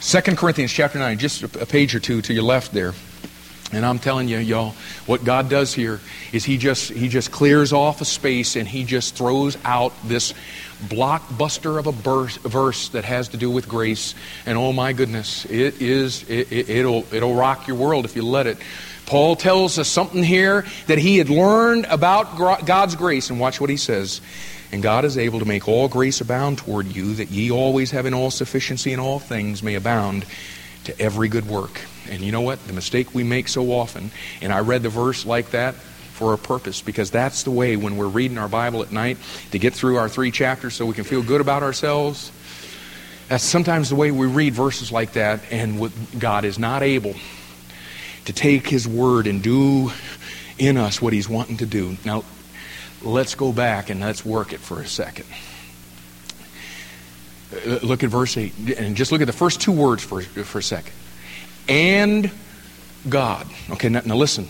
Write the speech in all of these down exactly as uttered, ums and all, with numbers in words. Second Corinthians chapter nine, just a page or two to your left there. And I'm telling you, y'all, what God does here is he just he just clears off a space and he just throws out this blockbuster of a verse, verse that has to do with grace. And oh my goodness, it is it, it, it'll it'll rock your world if you let it. Paul tells us something here that he had learned about God's grace, and watch what he says. And God is able to make all grace abound toward you, that ye always having all sufficiency in all things may abound to every good work. And you know what? The mistake we make so often, and I read the verse like that for a purpose, because that's the way when we're reading our Bible at night, to get through our three chapters so we can feel good about ourselves. That's sometimes the way we read verses like that, and God is not able to take His Word and do in us what He's wanting to do. Now, let's go back and let's work it for a second. Look at verse eight, and just look at the first two words for, for a second. And God. Okay, now, now listen.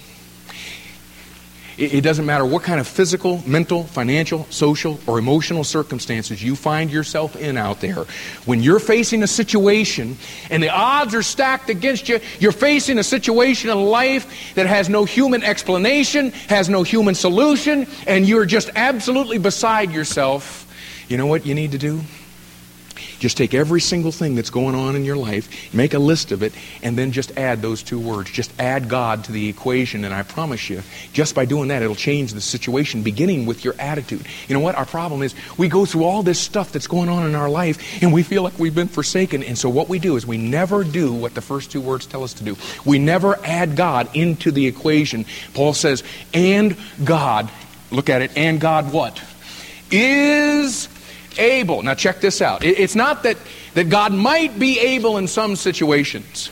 It, it doesn't matter what kind of physical, mental, financial, social, or emotional circumstances you find yourself in out there. When you're facing a situation and the odds are stacked against you, you're facing a situation in life that has no human explanation, has no human solution, and you're just absolutely beside yourself. You know what you need to do? Just take every single thing that's going on in your life, make a list of it, and then just add those two words. Just add God to the equation, and I promise you, just by doing that, it'll change the situation, beginning with your attitude. You know what? Our problem is we go through all this stuff that's going on in our life, and we feel like we've been forsaken, and so what we do is we never do what the first two words tell us to do. We never add God into the equation. Paul says, and God, look at it, and God what? Is able. Now check this out. It's not that, that God might be able in some situations.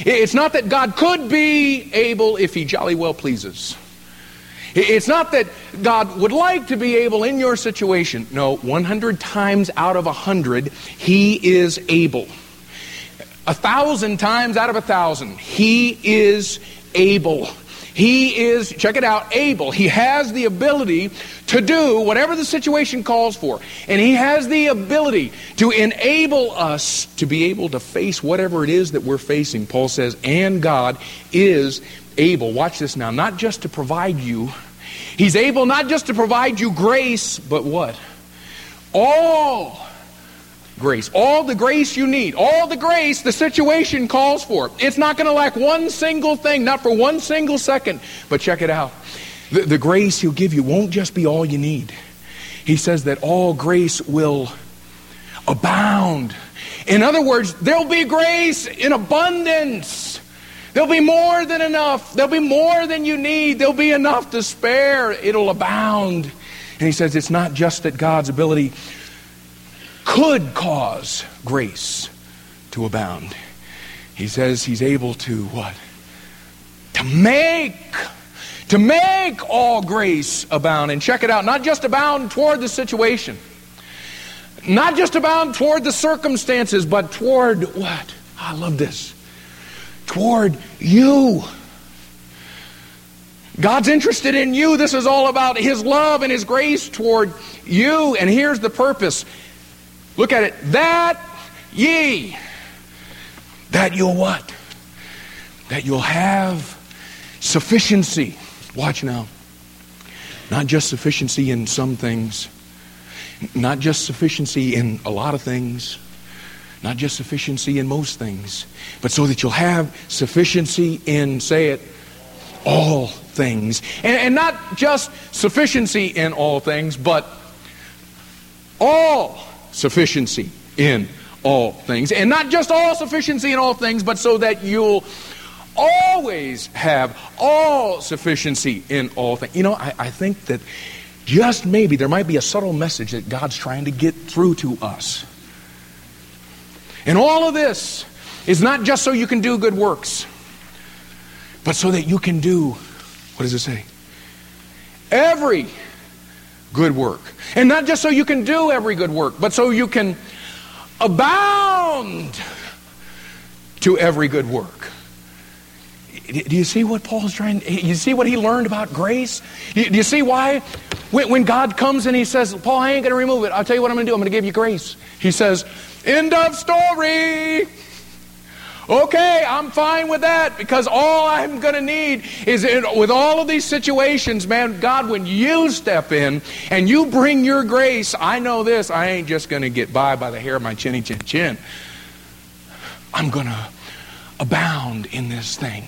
It's not that God could be able if He jolly well pleases. It's not that God would like to be able in your situation. No, one hundred times out of one hundred, He is able. A thousand times out of a thousand, He is able. He is, check it out, able. He has the ability to do whatever the situation calls for. And He has the ability to enable us to be able to face whatever it is that we're facing. Paul says, and God is able. Watch this now. Not just to provide you. He's able not just to provide you grace, but what? All grace. All the grace you need. All the grace the situation calls for. It's not going to lack one single thing, not for one single second. But check it out. The, the grace He'll give you won't just be all you need. He says that all grace will abound. In other words, there'll be grace in abundance. There'll be more than enough. There'll be more than you need. There'll be enough to spare. It'll abound. And He says it's not just that God's ability could cause grace to abound. He says He's able to what? To make, to make all grace abound. And check it out, not just abound toward the situation, not just abound toward the circumstances, but toward what? I love this. Toward you. God's interested in you. This is all about His love and His grace toward you. And here's the purpose. Look at it. That ye, that you'll what? That you'll have sufficiency. Watch now. Not just sufficiency in some things. Not just sufficiency in a lot of things. Not just sufficiency in most things. But so that you'll have sufficiency in, say it, all things. And, and not just sufficiency in all things, but all sufficiency in all things. And not just all sufficiency in all things, but so that you'll always have all sufficiency in all things. You know, I, I think that just maybe there might be a subtle message that God's trying to get through to us. And all of this is not just so you can do good works, but so that you can do, what does it say? Every good work. And not just so you can do every good work, but so you can abound to every good work. Do you see what Paul's trying, you see what he learned about grace? Do you see why? When God comes and He says, Paul, I ain't going to remove it. I'll tell you what I'm going to do. I'm going to give you grace. He says, end of story. Okay, I'm fine with that, because all I'm going to need is, with all of these situations, man, God, when you step in and you bring your grace, I know this, I ain't just going to get by by the hair of my chinny chin chin. I'm going to abound in this thing.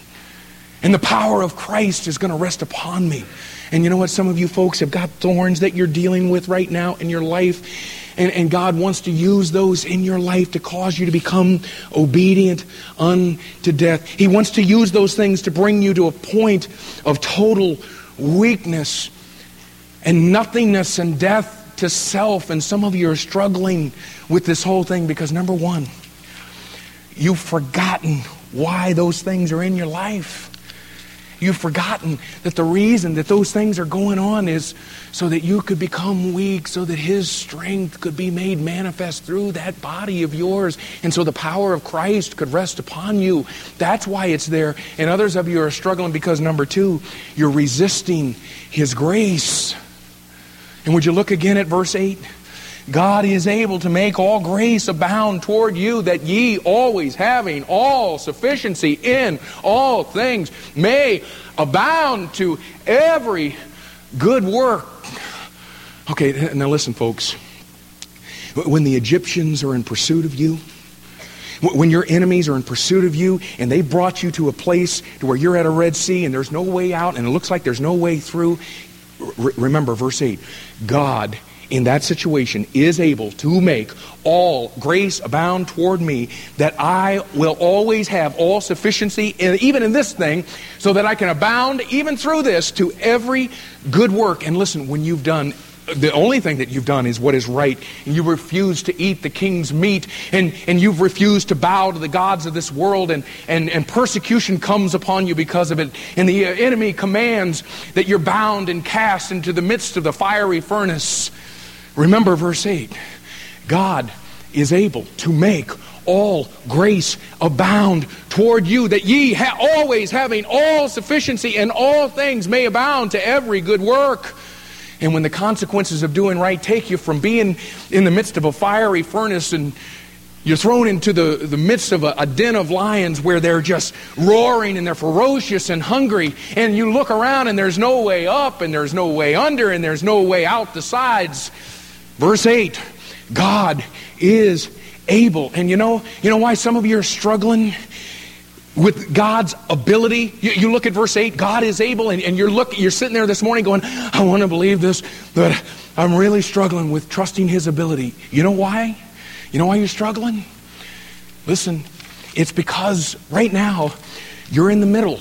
And the power of Christ is going to rest upon me. And you know what? Some of you folks have got thorns that you're dealing with right now in your life. And, and God wants to use those in your life to cause you to become obedient unto death. He wants to use those things to bring you to a point of total weakness and nothingness and death to self. And some of you are struggling with this whole thing because, number one, you've forgotten why those things are in your life. You've forgotten that the reason that those things are going on is so that you could become weak, so that His strength could be made manifest through that body of yours, and so the power of Christ could rest upon you. That's why it's there. And others of you are struggling because, number two, you're resisting His grace. And would you look again at verse eight? God is able to make all grace abound toward you, that ye, always having all sufficiency in all things, may abound to every good work. Okay, now listen, folks. When the Egyptians are in pursuit of you, when your enemies are in pursuit of you and they brought you to a place to where you're at a Red Sea and there's no way out and it looks like there's no way through, re- remember verse eight, God in that situation is able to make all grace abound toward me, that I will always have all sufficiency, in, even in this thing, so that I can abound even through this to every good work. And listen, when you've done, the only thing that you've done is what is right, and you refuse to eat the king's meat, and, and you've refused to bow to the gods of this world, and, and, and persecution comes upon you because of it, and the enemy commands that you're bound and cast into the midst of the fiery furnace. Remember verse eight, God is able to make all grace abound toward you, that ye ha- always having all sufficiency in all things may abound to every good work. And when the consequences of doing right take you from being in the midst of a fiery furnace and you're thrown into the, the midst of a, a den of lions where they're just roaring and they're ferocious and hungry. And you look around and there's no way up and there's no way under and there's no way out the sides. Verse eight, God is able. And you know, you know why some of you are struggling with God's ability? You, you look at verse eight, God is able, and, and you're look, you're sitting there this morning going, I want to believe this, but I'm really struggling with trusting His ability. You know why? You know why you're struggling? Listen, it's because right now you're in the middle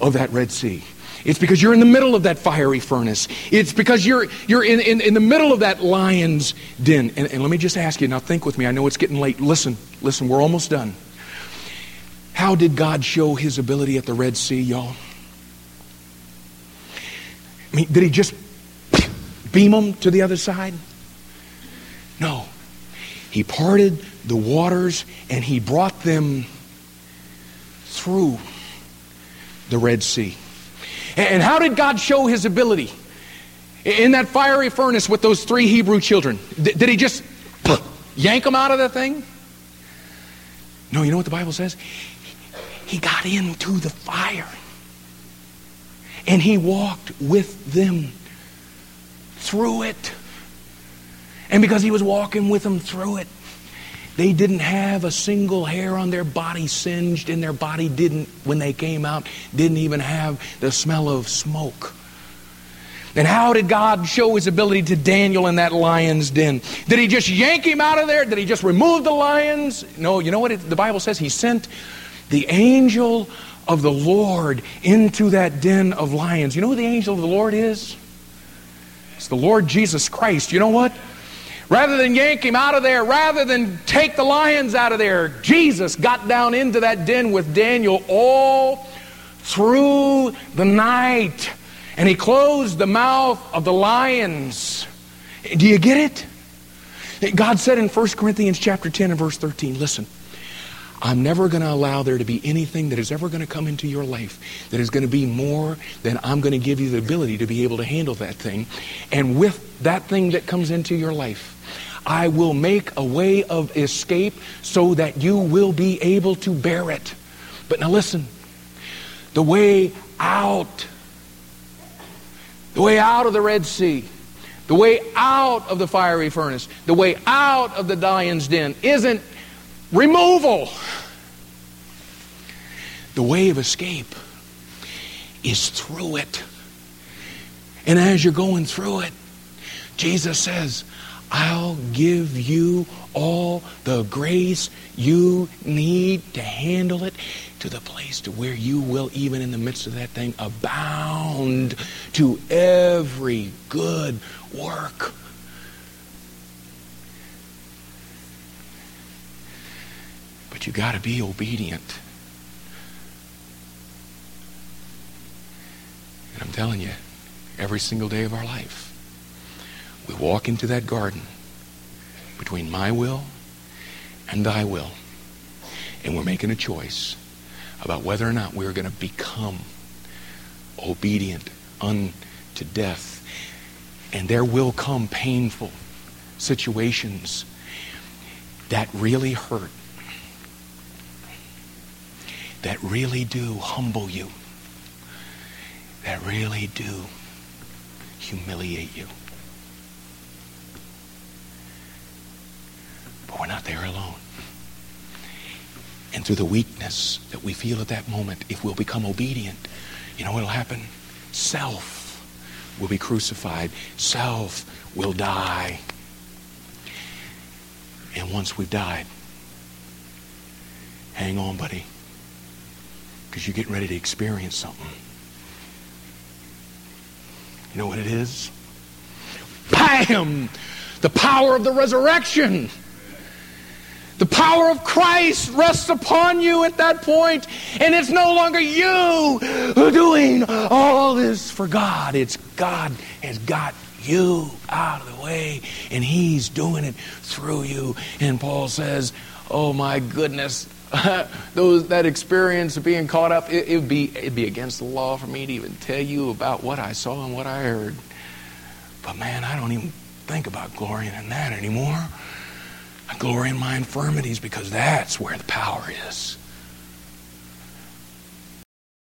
of that Red Sea. It's because you're in the middle of that fiery furnace. It's because you're you're in, in, in the middle of that lion's den. And, and let me just ask you, now think with me. I know it's getting late. Listen, listen, we're almost done. How did God show His ability at the Red Sea, y'all? I mean, did He just beam them to the other side? No. He parted the waters and He brought them through the Red Sea. And how did God show His ability? In that fiery furnace with those three Hebrew children. Did He just yank them out of the thing? No, you know what the Bible says? He got into the fire. And He walked with them through it. And because He was walking with them through it, they didn't have a single hair on their body singed, and their body didn't, when they came out, didn't even have the smell of smoke. And how did God show His ability to Daniel in that lion's den? Did He just yank him out of there? Did He just remove the lions? No, you know what it, the Bible says? He sent the angel of the Lord into that den of lions. You know who the angel of the Lord is? It's the Lord Jesus Christ. You know what? Rather than yank him out of there, rather than take the lions out of there, Jesus got down into that den with Daniel all through the night. And He closed the mouth of the lions. Do you get it? God said in First Corinthians chapter ten and verse thirteen, listen, I'm never going to allow there to be anything that is ever going to come into your life that is going to be more than I'm going to give you the ability to be able to handle that thing. And with that thing that comes into your life, I will make a way of escape so that you will be able to bear it. But now listen, the way out, the way out of the Red Sea, the way out of the fiery furnace, the way out of the lion's den isn't removal. The way of escape is through it. And as you're going through it, Jesus says, I'll give you all the grace you need to handle it to the place to where you will, even in the midst of that thing, abound to every good work. But you got to be obedient. And I'm telling you, every single day of our life, we walk into that garden between my will and thy will. And we're making a choice about whether or not we're going to become obedient unto death. And there will come painful situations that really hurt, that really do humble you, that really do humiliate you. But we're not there alone. And through the weakness that we feel at that moment, if we'll become obedient, you know what'll happen? Self will be crucified. Self will die. And once we've died, hang on, buddy, because you're getting ready to experience something. You know what it is? Bam! The power of the resurrection. The power of Christ rests upon you at that point, and it's no longer you doing all this for God. It's God has got you out of the way, and He's doing it through you. And Paul says, oh my goodness, those that experience of being caught up, it, it'd be it'd be against the law for me to even tell you about what I saw and what I heard. But man, I don't even think about glorying in that anymore. I glory in my infirmities because that's where the power is.